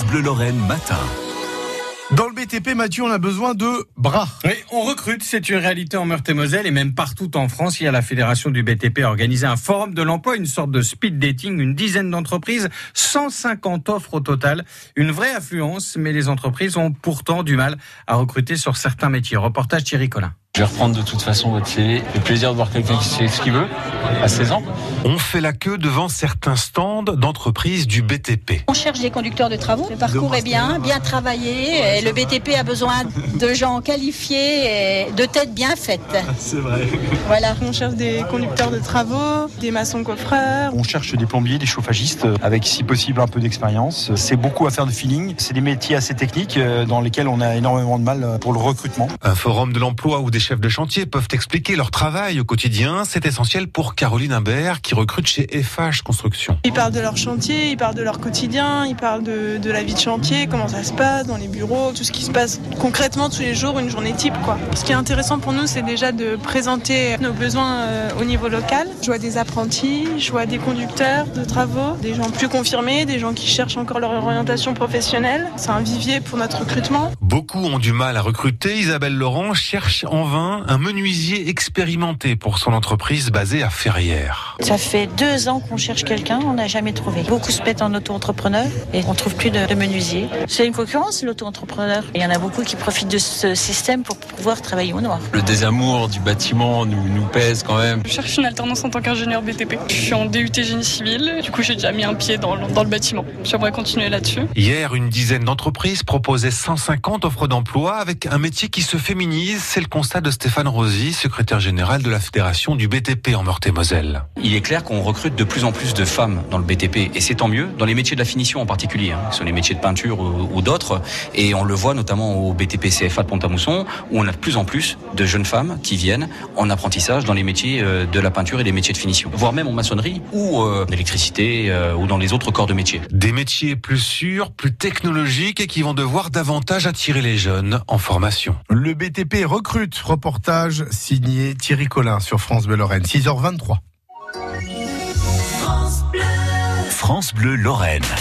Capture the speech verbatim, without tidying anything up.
France Bleu Lorraine Matin. Dans le B T P, Mathieu, on a besoin de bras. Oui, on recrute, c'est une réalité en Meurthe-et-Moselle et même partout en France. Hier, la Fédération du B T P a organisé un forum de l'emploi, une sorte de speed dating, une dizaine d'entreprises, cent cinquante offres au total. Une vraie affluence, mais les entreprises ont pourtant du mal à recruter sur certains métiers. Reportage Thierry Colin. Je vais reprendre de toute façon votre C V. Le plaisir de voir quelqu'un qui sait ce qu'il veut, à seize ans. On fait la queue devant certains stands d'entreprises du B T P. On cherche des conducteurs de travaux. Le parcours est bien, bien travaillé. Et le B T P a besoin de gens qualifiés et de têtes bien faites. C'est vrai. Voilà. On cherche des conducteurs de travaux, des maçons coffreurs. On cherche des plombiers, des chauffagistes, avec si possible un peu d'expérience. C'est beaucoup à faire de feeling. C'est des métiers assez techniques dans lesquels on a énormément de mal pour le recrutement. Un forum de l'emploi où des Les chefs de chantier peuvent expliquer leur travail au quotidien. C'est essentiel pour Caroline Imbert qui recrute chez F H Construction. Ils parlent de leur chantier, ils parlent de leur quotidien, ils parlent de, de la vie de chantier, comment ça se passe dans les bureaux, tout ce qui se passe concrètement tous les jours, une journée type, quoi. Ce qui est intéressant pour nous, c'est déjà de présenter nos besoins euh, au niveau local. Je vois des apprentis, je vois des conducteurs de travaux, des gens plus confirmés, des gens qui cherchent encore leur orientation professionnelle. C'est un vivier pour notre recrutement. Beaucoup ont du mal à recruter. Isabelle Laurent cherche en un menuisier expérimenté pour son entreprise basée à Ferrières. Ça fait deux ans qu'on cherche quelqu'un, on n'a jamais trouvé. Beaucoup se mettent en auto-entrepreneur et on ne trouve plus de, de menuisier. C'est une concurrence, l'auto-entrepreneur. Il y en a beaucoup qui profitent de ce système pour pouvoir travailler au noir. Le désamour du bâtiment nous, nous pèse quand même. Je cherche une alternance en tant qu'ingénieur B T P. Je suis en D U T génie civil, du coup j'ai déjà mis un pied dans, dans le bâtiment. J'aimerais continuer là-dessus. Hier, une dizaine d'entreprises proposaient cent cinquante offres d'emploi avec un métier qui se féminise, c'est le constat de Stéphane Rosy, secrétaire général de la Fédération du B T P en Meurthe-et-Moselle. Il est clair qu'on recrute de plus en plus de femmes dans le B T P, et c'est tant mieux, dans les métiers de la finition en particulier, hein, qui sont les métiers de peinture ou, ou d'autres, et on le voit notamment au B T P C F A de Pont-à-Mousson, où on a de plus en plus de jeunes femmes qui viennent en apprentissage dans les métiers de la peinture et des métiers de finition, voire même en maçonnerie, ou euh, en électricité, euh, ou dans les autres corps de métiers. Des métiers plus sûrs, plus technologiques, et qui vont devoir davantage attirer les jeunes en formation. Le B T P recrute. Reportage signé Thierry Colin sur France Bleu Lorraine, six heures vingt-trois. France Bleu, France Bleu Lorraine.